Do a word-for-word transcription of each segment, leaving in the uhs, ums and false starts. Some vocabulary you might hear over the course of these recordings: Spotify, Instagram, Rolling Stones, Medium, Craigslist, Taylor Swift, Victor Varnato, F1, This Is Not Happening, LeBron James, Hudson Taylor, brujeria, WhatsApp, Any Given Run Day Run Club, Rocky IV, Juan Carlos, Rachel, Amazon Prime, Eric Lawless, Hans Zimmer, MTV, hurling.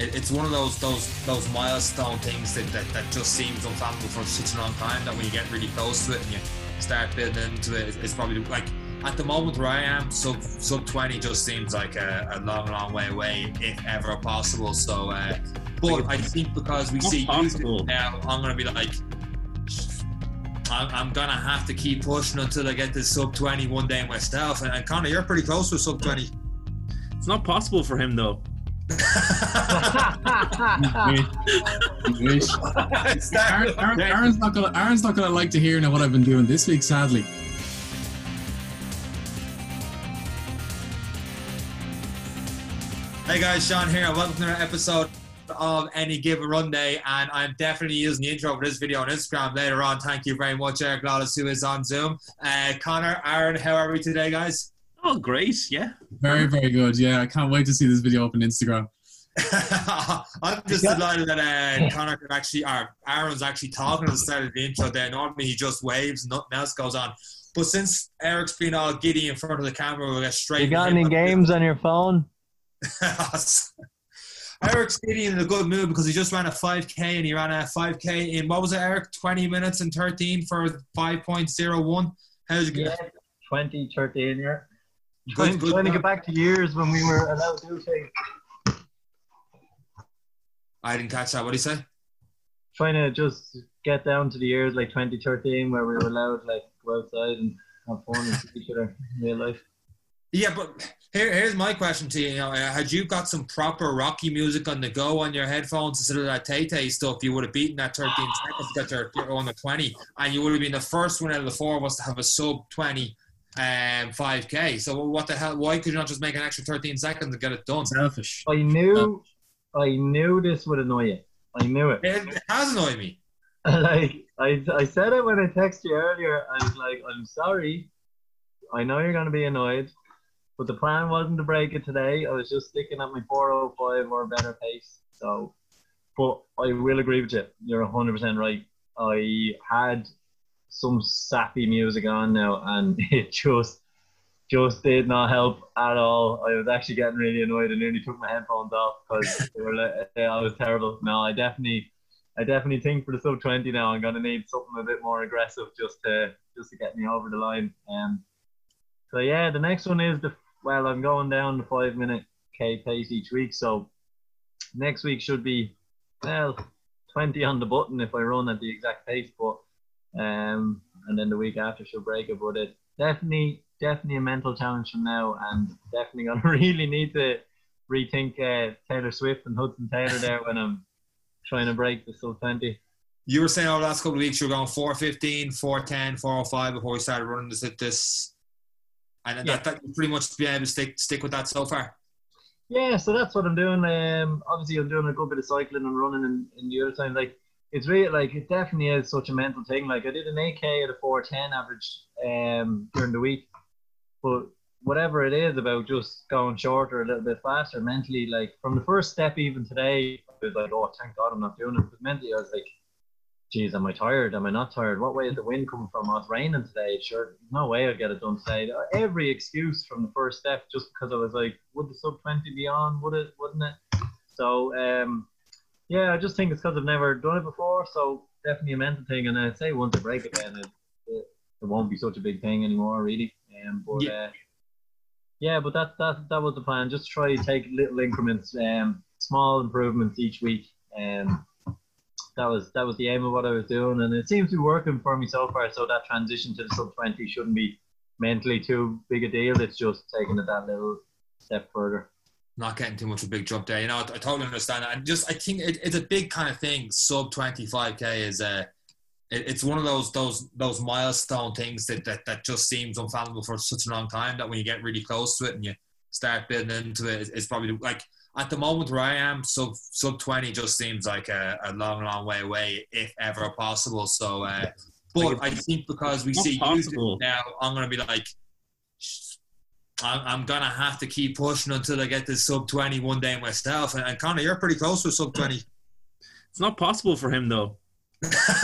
it, it's one of those those those milestone things that, that, that just seems unfathomable for such a long time, that when you get really close to it and you start building into it, it's, it's probably like, at the moment where I am, sub, sub twenty just seems like a, a long, long way away, if ever possible. So, uh, but I think because we see you now, I'm going to be like, I'm, I'm going to have to keep pushing until I get this sub twenty one day myself. And, and Connor, you're pretty close to sub twenty. It's not possible for him, though. Aaron, Aaron, Aaron's not going to like to hear now what I've been doing this week, sadly. Hey guys, Sean here, and welcome to another episode of Any Given Run Day, and I'm definitely using the intro for this video on Instagram later on. Thank you very much, Eric Lawless, who is on Zoom. Uh, Connor, Aaron, how are we today, guys? Oh, great, yeah. Very, very good, yeah. I can't wait to see this video up on Instagram. I'm just delighted that uh, Connor could actually, or Aaron's actually talking at the start of the intro there. Normally he just waves, nothing else goes on. But since Eric's been all giddy in front of the camera, we'll get straight. You got any games on your phone? Eric's really in a good mood because he just ran a five K, and he ran a five K in, what was it, Eric? twenty minutes and thirteen for five point oh one. How's it going? twenty, thirteen, yeah. Good, good, trying to get back to years when we were allowed to do things. I didn't catch that. What did he say? Trying to just get down to the years like twenty thirteen, where we were allowed like to go outside and have fun and see each other in real life. Yeah, but here, here's my question to you. You know, had you got some proper Rocky music on the go on your headphones instead of that Tay-Tay stuff, you would have beaten that thirteen seconds that you're on the twenty, and you would have been the first one out of the four of us to have a sub twenty um, five K. So what the hell? Why could you not just make an extra thirteen seconds and get it done? Selfish. I knew, I knew this would annoy you. I knew it. It, it has annoyed me. Like I, I said it when I texted you earlier. I was like, I'm sorry. I know you're going to be annoyed. But the plan wasn't to break it today. I was just sticking at my four oh five or better pace. So, but I will agree with you. You're one hundred percent right. I had some sappy music on now, and it just just did not help at all. I was actually getting really annoyed. I nearly took my headphones off because they were like, yeah, I was terrible. No, I definitely, I definitely think for the sub twenty now, I'm gonna need something a bit more aggressive just to just to get me over the line. Um, so yeah, the next one is the. Well, I'm going down the five-minute K pace each week, so next week should be, well, twenty on the button if I run at the exact pace, but um, and then the week after should break it. But it's definitely, definitely a mental challenge from now, and definitely going to really need to rethink uh, Taylor Swift and Hudson Taylor there when I'm trying to break the sub twenty. You were saying over the last couple of weeks you were going four fifteen, four ten, four oh five before we started running this at this... And yeah. that, that you've pretty much been able to stick, stick with that so far? Yeah, so that's what I'm doing. Um, obviously, I'm doing a good bit of cycling and running in, in the other time. Like, it's really, like, it definitely is such a mental thing. Like, I did an eight K at a four ten average um, during the week. But whatever it is about just going shorter, a little bit faster mentally, like, from the first step even today, I was like, oh, thank God I'm not doing it. But mentally, I was like, geez, am I tired? Am I not tired? What way is the wind coming from? Oh, it's raining today. Sure, no way I'd get it done today. Every excuse from the first step, just because I was like, would the sub twenty be on? Would it? Wouldn't it? So, um, yeah, I just think it's because I've never done it before. So definitely a mental thing. And I'd say once I break again, it, it, it won't be such a big thing anymore, really. Um, but yeah, uh, yeah but that, that that was the plan. Just try to take little increments, um, small improvements each week. Um, That was that was the aim of what I was doing, and it seems to be working for me so far. So that transition to the sub twenty shouldn't be mentally too big a deal. It's just taking it that little step further. Not getting too much of a big jump there. You know, I, I totally understand that. I just I think it, it's a big kind of thing. Sub twenty-five K is a it, it's one of those those those milestone things that, that that just seems unfathomable for such a long time, that when you get really close to it and you start building into it, it's, it's probably like. At the moment where I am, sub sub twenty just seems like a, a long, long way away, if ever possible. So, uh, but I think because we see you now, I'm gonna be like, I'm, I'm gonna have to keep pushing until I get this sub twenty one day myself. And, and Connor, you're pretty close to sub twenty. It's not possible for him though. Aaron,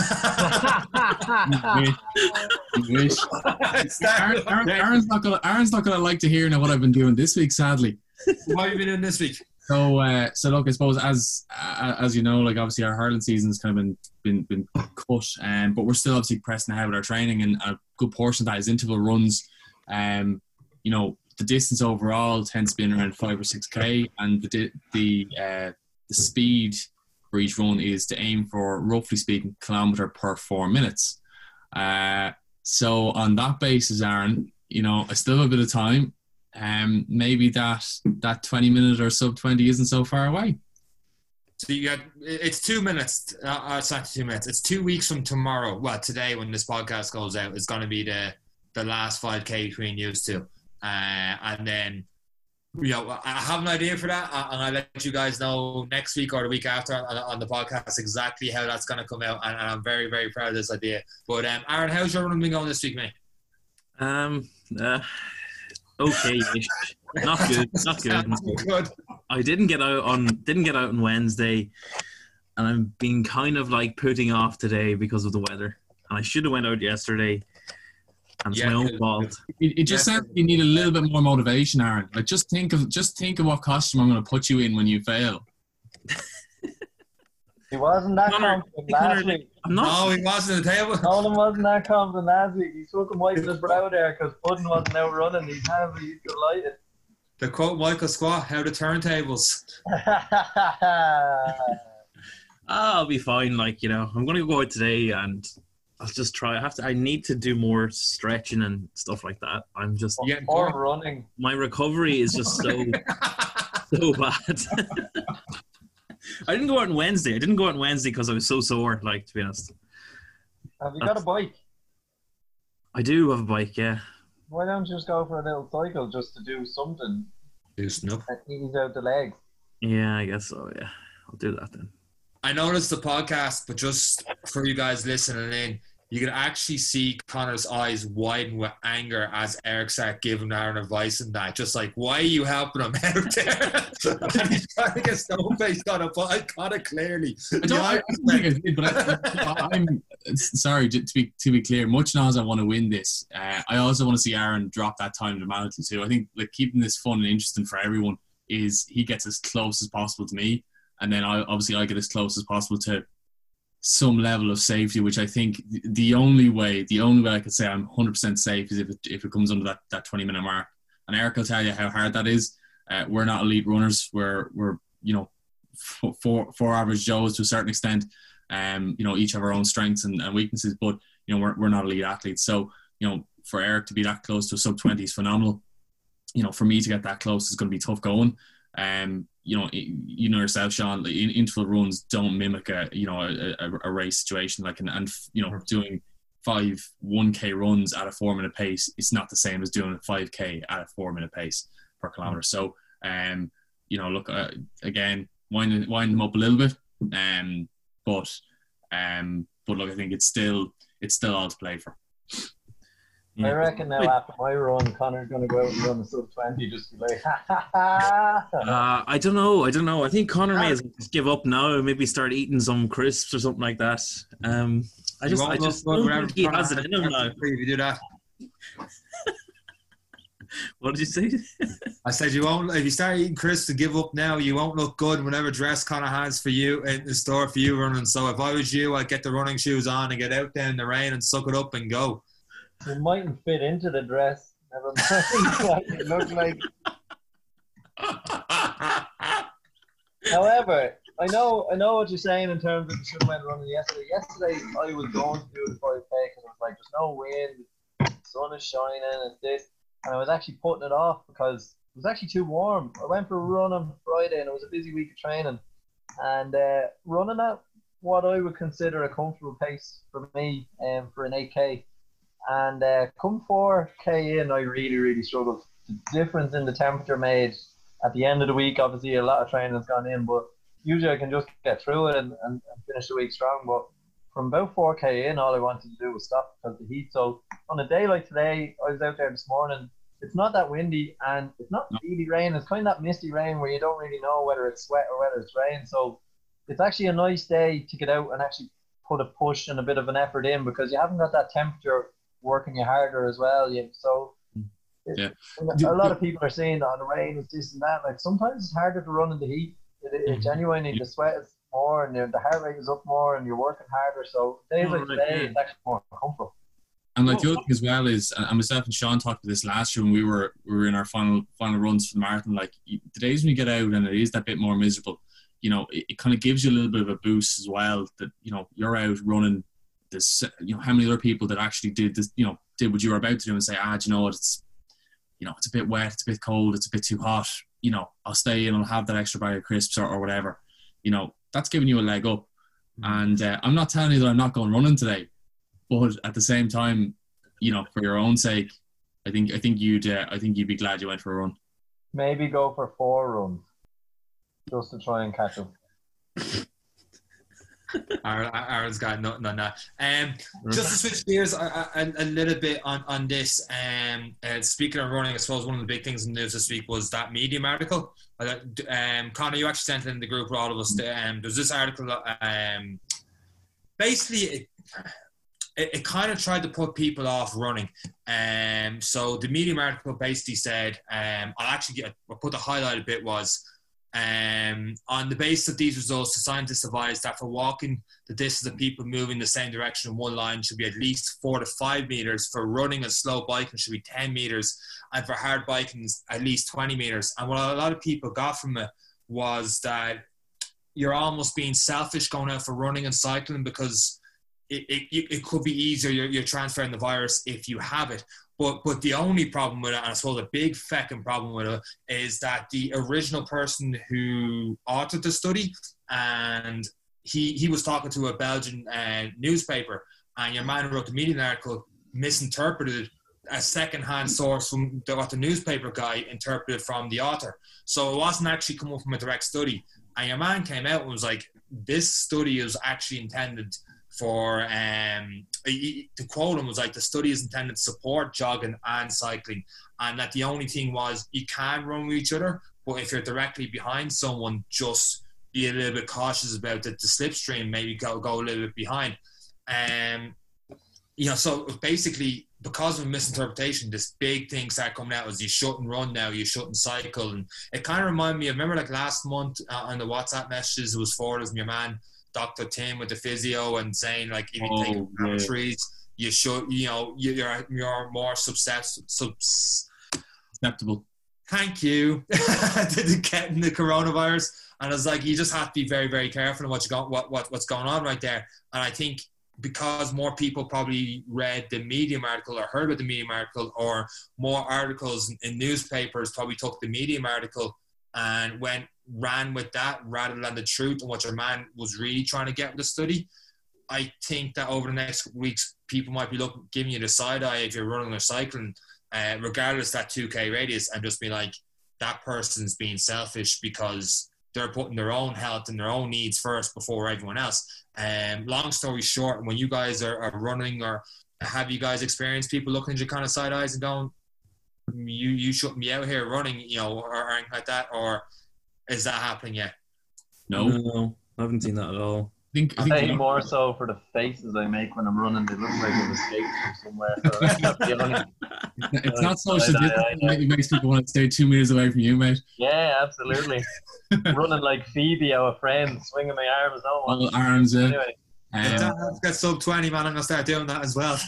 Aaron, Aaron's not gonna, Aaron's not gonna like to hear now what I've been doing this week, sadly. What have you been doing this week? So, uh, so look, I suppose as uh, as you know, like obviously our hurling season's kind of been been been cut, um, but we're still obviously pressing ahead with our training, and a good portion of that is interval runs. Um, you know, the distance overall tends to be around five or six k, and the the uh, the speed for each run is to aim for, roughly speaking, kilometer per four minutes. Uh, so on that basis, Aaron, you know, I still have a bit of time. Um, maybe that that twenty minute or sub twenty isn't so far away. So you got it's two minutes. Uh, it's not two minutes. It's two weeks from tomorrow. Well, today when this podcast goes out, it's going to be the the last five K between you two, uh, and then you know I have an idea for that, and I'll let you guys know next week or the week after on, on the podcast exactly how that's going to come out. And, and I'm very very proud of this idea. But um, Aaron, how's your running been going this week, mate? Um. Uh... Okay, not good, not good. good. I didn't get out on didn't get out on Wednesday, and I've been kind of like putting off today because of the weather. And I should have went out yesterday, and it's yeah, my own fault. It, it just sounds like you need a little bit more motivation, Aaron. Like just think of just think of what costume I'm going to put you in when you fail. He wasn't that Connor, confident Connor, last week. I'm not, no, he wasn't at the table. Colin wasn't that confident last week. He took him wiping his brow there because Budden wasn't out running. He's happy, he's delighted. The quote Michael Squat, how the turntables. I'll be fine, like, you know. I'm going to go out today and I'll just try. I have to. I need to do more stretching and stuff like that. I'm just... Or, or running. My recovery is just so, so bad. I didn't go out on Wednesday. I didn't go out on Wednesday because I was so sore, like, to be honest. Have you got a bike? I do have a bike, yeah. Why don't you just go for a little cycle just to do something? Do snow. That eases out the legs. Yeah, I guess so, yeah. I'll do that then. I noticed the podcast, but just for you guys listening in, you can actually see Connor's eyes widen with anger as Eric started giving Aaron advice and that. Just like, why are you helping him out there? And he's trying to get stone-faced on it, but I got it clearly. I don't, I don't think I did, but I, I'm sorry, to be, to be clear, much now as I want to win this, uh, I also want to see Aaron drop that time dramatically too. I think like keeping this fun and interesting for everyone is he gets as close as possible to me, and then I, obviously I get as close as possible to some level of safety, which I think the only way, the only way I could say I'm one hundred percent safe is if it, if it comes under that, that twenty minute mark. And Eric will tell you how hard that is. Uh, we're not elite runners. We're, we're you know, four, four average Joes to a certain extent. Um, you know, each have our own strengths and, and weaknesses, but, you know, we're, we're not elite athletes. So, you know, for Eric to be that close to a sub twenty is phenomenal. You know, for me to get that close is going to be tough going. Um, you know, you know yourself, Sean. Like, interval runs don't mimic a you know a, a, a race situation like an, and you know doing five one k runs at a four minute pace. It's not the same as doing a five k at a four minute pace per kilometer. So, um, you know, look uh, again, wind wind them up a little bit. Um, but um, but look, I think it's still it's still all to play for. Yeah. I reckon now after my run, Connor's going to go out and run the sub twenty just be like, ha, ha, ha. Uh, I don't know. I don't know. I think Connor may just give up now and maybe start eating some crisps or something like that. Um, I just, I just don't think he has it in him now. You do that. What did you say? I said you won't. If you start eating crisps and give up now, you won't look good. Whatever dress Connor has for you in the store for you running. So if I was you, I'd get the running shoes on and get out there in the rain and suck it up and go. It mightn't fit into the dress. Never mind what it looked like. However, I know I know what you're saying in terms of the should have went running yesterday. Yesterday, I was going to do the five K because I was like, there's no wind, the sun is shining, it's this. And I was actually putting it off because it was actually too warm. I went for a run on Friday and it was a busy week of training. And uh, running at what I would consider a comfortable pace for me um, for an eight K. And uh, come four K in, I really, really struggled. The difference in the temperature made at the end of the week, obviously a lot of training has gone in, but usually I can just get through it and, and, and finish the week strong. But from about four K in, all I wanted to do was stop because of the heat. So on a day like today, I was out there this morning. It's not that windy and it's not really rain. It's kind of that misty rain where you don't really know whether it's sweat or whether it's rain. So it's actually a nice day to get out and actually put a push and a bit of an effort in because you haven't got that temperature working you harder as well. You know? So Yeah. A lot of people are saying that, oh, the rain is this and that. Like, sometimes it's harder to run in the heat. It, it mm-hmm. genuinely, yeah. the sweat is more, and the, the heart rate is up more, and you're working harder. So day by day, it's actually more comfortable. And like oh, the other thing as well is, and myself and Sean talked about this last year when we were we were in our final final runs for the marathon. Like, the days when you get out and it is that bit more miserable, you know, it, it kind of gives you a little bit of a boost as well. That, you know, you're out running. This, you know, how many other people that actually did this, you know, did what you were about to do and say, ah, do you know what, it's, you know, it's a bit wet, it's a bit cold, it's a bit too hot, you know, I'll stay and I'll have that extra bag of crisps or, or whatever, you know, that's giving you a leg up. And uh, I'm not telling you that I'm not going running today, but at the same time, you know, for your own sake, I think I think you'd uh, I think you'd be glad you went for a run. Maybe go for four runs just to try and catch up. Aaron's got nothing on that. Um, just to switch gears a, a, a little bit on, on this, um, uh, speaking of running, I suppose one of the big things in the news this week was that Medium article. Um, Connor, you actually sent it in the group for all of us. To, um, there's this article, um, basically, it, it, it kind of tried to put people off running. Um, so the Medium article basically said, um, I'll actually get, I'll put the highlighted bit was, Um, on the basis of these results, the scientists advised that for walking, the distance of people moving in the same direction in one line should be at least four to five meters. For running and slow biking, should be ten meters, and for hard biking, at least twenty meters. And what a lot of people got from it was that you're almost being selfish going out for running and cycling because it it, it could be easier. You're, you're transferring the virus if you have it. But but the only problem with it, and I suppose a big feckin' problem with it, is that the original person who authored the study, and he he was talking to a Belgian uh, newspaper, and your man who wrote the Medium article misinterpreted a second-hand source from the, what the newspaper guy interpreted from the author. So it wasn't actually coming from a direct study. And your man came out and was like, this study is actually intended for, um, to quote him, was like, the study is intended to support jogging and cycling, and that the only thing was you can run with each other, but if you're directly behind someone, just be a little bit cautious about the, the slipstream, maybe go, go a little bit behind. Um, you know, so basically, because of misinterpretation, this big thing started coming out was you shouldn't run now, you shouldn't cycle, and it kind of reminded me, I remember like last month uh, on the WhatsApp messages, it was forwarded from your man, Doctor Tim, with the physio, and saying like if you oh, take anti-inflammatories, you should, you know, you're you're more susceptible. Thank you to getting the coronavirus, and it's like you just have to be very very careful of what you got, what what what's going on right there. And I think because more people probably read the Medium article or heard about the Medium article, or more articles in newspapers probably took the Medium article and went. Ran with that rather than the truth and what your man was really trying to get with the study. I think that over the next weeks, people might be looking, giving you the side eye if you're running or cycling, uh, regardless of that two K radius, and just be like, that person's being selfish because they're putting their own health and their own needs first before everyone else. Um, long story short, when you guys are, are running, or have you guys experienced people looking at you kind of side eyes and going, you you shouldn't be out here running, you know, or, or anything like that, or is that happening yet? No. no, I haven't seen that at all. I think, I think I more so for the faces I make when I'm running. They look like I've escaped from somewhere. So it's not social distancing. It makes people want to stay two meters away from you, mate. Yeah, absolutely. Running like Phoebe, our friend, swinging my arms out. All arms in. Anyway. Um, if that has got sub twenty, man, I'm gonna start doing that as well.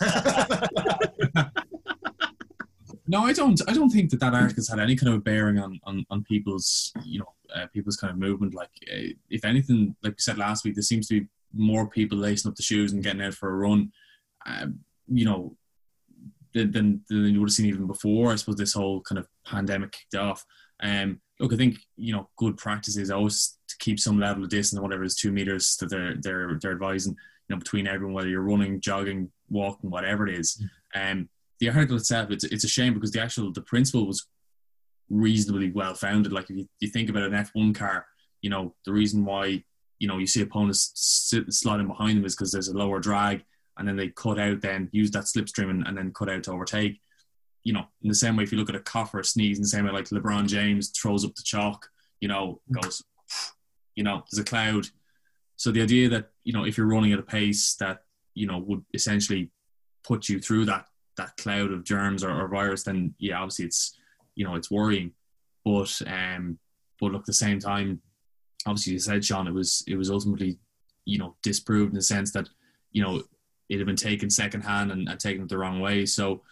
No, I don't. I don't think that that article's had any kind of a bearing on, on, on people's, you know, uh, people's kind of movement. Like, uh, if anything, like we said last week, there seems to be more people lacing up the shoes and getting out for a run, uh, you know, than, than you would have seen even before. I suppose this whole kind of pandemic kicked off. Um, look, I think, you know, good practice is always to keep some level of distance, whatever it is, two meters that they're they're they're advising, you know, between everyone, whether you're running, jogging, walking, whatever it is. Um, The article itself, it's it's a shame because the actual the principle was reasonably well founded. Like if you, you think about an F one car, you know, the reason why, you know, you see opponents sit, sliding behind them is because there's a lower drag, and then they cut out, then use that slipstream and, and then cut out to overtake. You know, in the same way, if you look at a cough or a sneeze, in the same way, like LeBron James throws up the chalk, you know, goes, you know, there's a cloud. So the idea that, you know, if you're running at a pace that, you know, would essentially put you through that, that cloud of germs or, or virus, then yeah, obviously it's, you know, it's worrying. But um, but look, at the same time, obviously you said, Sean, it was it was ultimately, you know, disproved in the sense that, you know, it had been taken secondhand and, and taken it the wrong way. So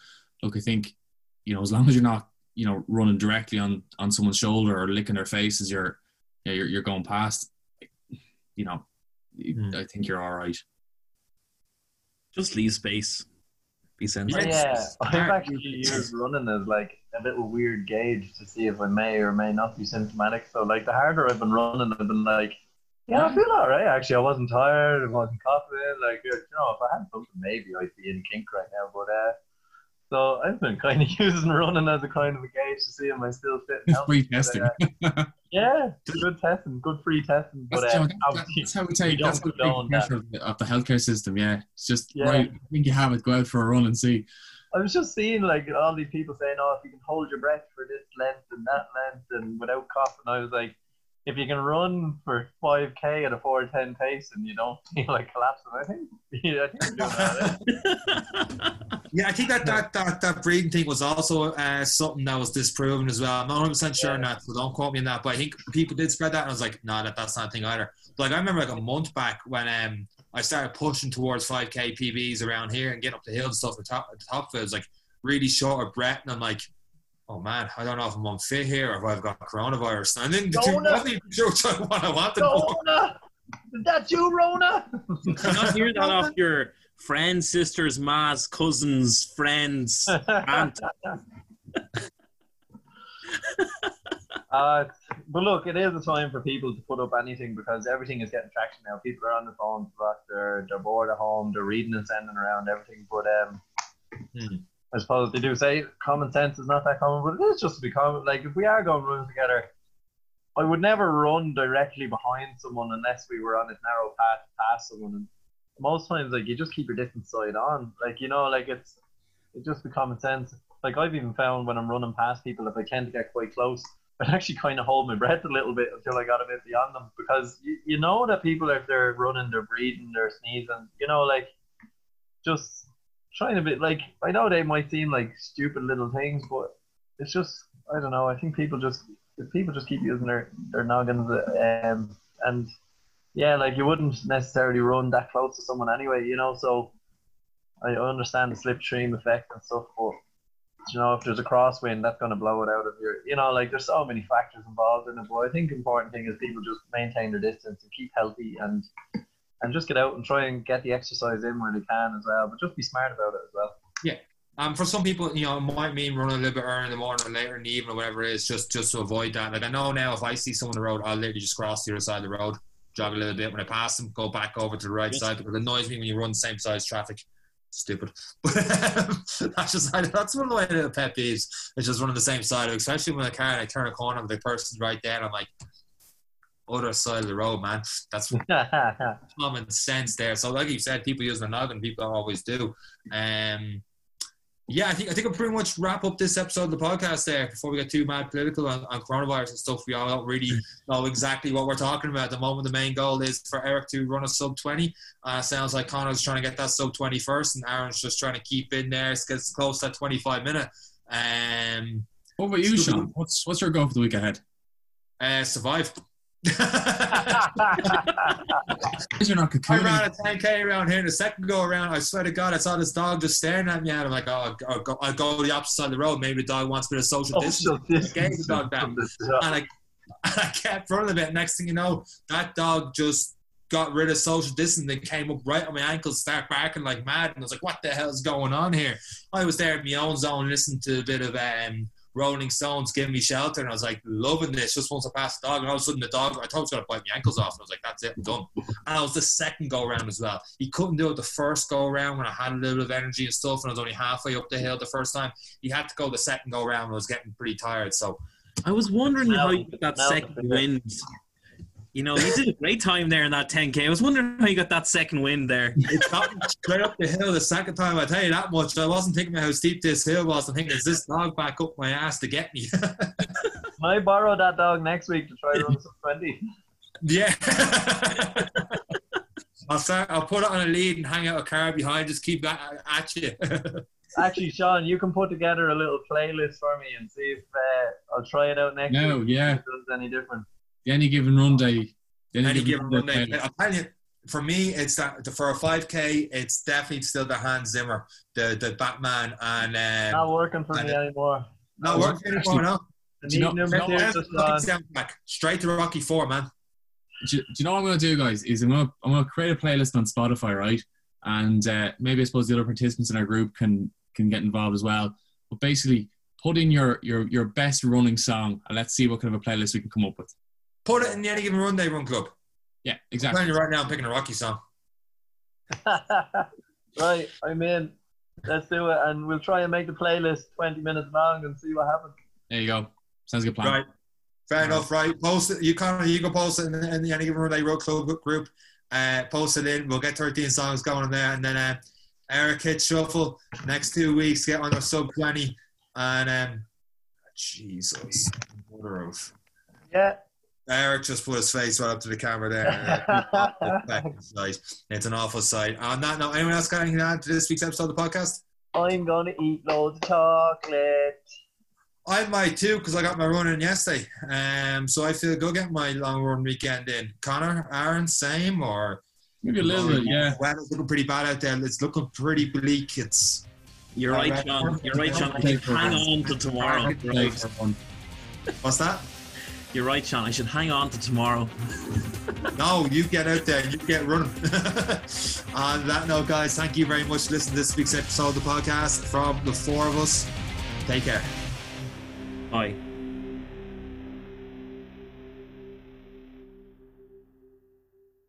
look, I think, you know, as long as you're not, you know, running directly on, on someone's shoulder or licking their face as you're, you know, you're, you're going past, you know, mm. I think you're all right. Just leave space. Be sensible. Yeah, I've actually used running as like a little weird gauge to see if I may or may not be symptomatic. So like the harder I've been running, I've been like, yeah, I feel all right. Actually, I wasn't tired. I wasn't coughing. Like, you know, if I had something, maybe I'd be in kink right now. But uh, so I've been kind of using running as a kind of a gauge to see am I still fit and healthy. Free testing. But, uh, yeah, good testing, good free testing. That's, but, uh, that's, that's how we take. We that's the pressure that. of the healthcare system. Yeah, it's just yeah. right. I think you have it. Go out for a run and see. I was just seeing like all these people saying, "Oh, if you can hold your breath for this length and that length and without coughing," I was like, if you can run for five K at a four ten pace and you don't feel like collapsing, I think, yeah, I think you're doing that. Eh? Yeah, I think that, that, that, that breathing thing was also uh, something that was disproven as well. I'm not one hundred percent sure on yeah. that, so don't quote me on that. But I think people did spread that, and I was like, no, nah, that, that's not a thing either. But like, I remember like a month back when um, I started pushing towards five K P Bs around here and getting up the hill and stuff at the top, at the top of it. It was like really short of breath, and I'm like, oh man, I don't know if I'm unfit here or if I've got coronavirus. And then the two wasn't what I wanted. Rona! Is that you, Rona? I'm not hearing that off your friends, sisters, ma's, cousins, friends, aunt. uh, but look, it is a time for people to put up anything because everything is getting traction now. People are on the phones, they're, they're bored at home, they're reading and sending around everything. But um. Hmm. I suppose they do say common sense is not that common, but it is just to be common. Like, if we are going running together, I would never run directly behind someone unless we were on a narrow path past someone. And most times, like, you just keep your distance side on. Like, you know, like, it's it just be common sense. Like, I've even found when I'm running past people, if I tend to get quite close, I'd actually kind of hold my breath a little bit until I got a bit beyond them. Because you, you know that people, if they're running, they're breathing, they're sneezing, you know, like, just... trying a bit, like, I know they might seem like stupid little things, but it's just, I don't know, I think people just, if people just keep using their, their noggins, um, and yeah, like, you wouldn't necessarily run that close to someone anyway, you know, so I understand the slipstream effect and stuff, but, you know, if there's a crosswind, that's going to blow it out of your, you know, like, there's so many factors involved in it, but I think the important thing is people just maintain their distance and keep healthy and And just get out and try and get the exercise in where they can as well. But just be smart about it as well. Yeah. Um, for some people, you know, it might mean running a little bit early in the morning or later in the evening or whatever it is, just, just to avoid that. Like, I know now if I see someone on the road, I'll literally just cross the other side of the road, jog a little bit. When I pass them, go back over to the right yes. side because it annoys me when you run the same size traffic. Stupid. But that's just, that's one of the pet peeves. It's just running the same side, especially when I car and I turn a corner and the person's right there and I'm like, other side of the road, man. That's common sense there. So, like you said, people use the noggin, people always do. Um, yeah, I think I think I'll pretty much wrap up this episode of the podcast there before we get too mad political on, on coronavirus and stuff. We all don't really know exactly what we're talking about at the moment. The main goal is for Eric to run a sub twenty. Uh, sounds like Connor's trying to get that sub twenty first, and Aaron's just trying to keep in there. It gets close to that twenty-five minute. Um, what about you, Sean? What's what's your goal for the week ahead? Uh, survive. You're not I ran a ten K around here in the second go around. I swear to God, I saw this dog just staring at me, and I'm like, "Oh, I'll go, I'll go the opposite side of the road. Maybe the dog wants a bit of social distance." I gave the dog that, and I, I kept running a bit. Next thing you know, that dog just got rid of social distance and came up right on my ankles, start barking like mad, and I was like, "What the hell is going on here?" I was there in my own zone, listening to a bit of um. Rolling Stones, Give Me Shelter, and I was like loving this. Just once I passed the dog, and all of a sudden the dog, I thought it was going to bite my ankles off, and I was like, that's it, I'm done. And I was the second go around as well. He couldn't do it the first go around when I had a little bit of energy and stuff, and I was only halfway up the hill the first time. He had to go the second go around, and I was getting pretty tired. So I was wondering how you got that second wind. You know, he did a great time there in that ten K. I was wondering how you got that second wind there. It got me straight up the hill the second time, I tell you that much. I wasn't thinking how steep this hill was. I'm thinking, is this dog back up my ass to get me? I borrow that dog next week to try to run some twenty. Yeah. I'll start, I'll put it on a lead and hang out a car behind, just keep that at you. Actually, Sean, you can put together a little playlist for me and see if uh, I'll try it out next no, week. Yeah. If it does any different. Any given run day. Any, any given run day. I'll tell you, for me, it's that for a five K, it's definitely still the Hans Zimmer, the the Batman, and um, not working for me it, anymore. Not working for me anymore. No. You know, no, no, straight to Rocky four, man. Do you, do you know what I'm going to do, guys? Is I'm going to, I'm going to create a playlist on Spotify, right? And uh, maybe I suppose the other participants in our group can can get involved as well. But basically, put in your your your best running song, and let's see what kind of a playlist we can come up with. Put it in the Any Given Run Day Run Club. Yeah, exactly. I'm telling you right now, I'm picking a Rocky song. Right, I'm in. Let's do it, and we'll try and make the playlist twenty minutes long and see what happens. There you go. Sounds a good plan. Right. Fair yeah. enough, right? Post it. You can, you can post it in the, in the Any Given Run Day Road Club group. Uh, post it in. We'll get thirteen songs going in there. And then uh, Eric hit shuffle next two weeks. Get on the sub twenty. And um, Jesus. Yeah. Eric just put his face right up to the camera there. It's an awful sight. On that note, anyone else got anything to add to this week's episode of the podcast? I'm going to eat loads of chocolate. I might too, because I got my run in yesterday. Um, so I feel good getting my long run weekend in. Connor, Aaron, same or maybe a little bit, yeah. The weather's looking pretty bad out there. It's looking pretty bleak. It's you're right, right, John. You're right, John. I think hang on to tomorrow. Right. What's that? You're right, Sean. I should hang on to tomorrow. No, you get out there and you get running. On that note, guys, thank you very much for listening to this week's episode of the podcast. From the four of us, take care. Bye.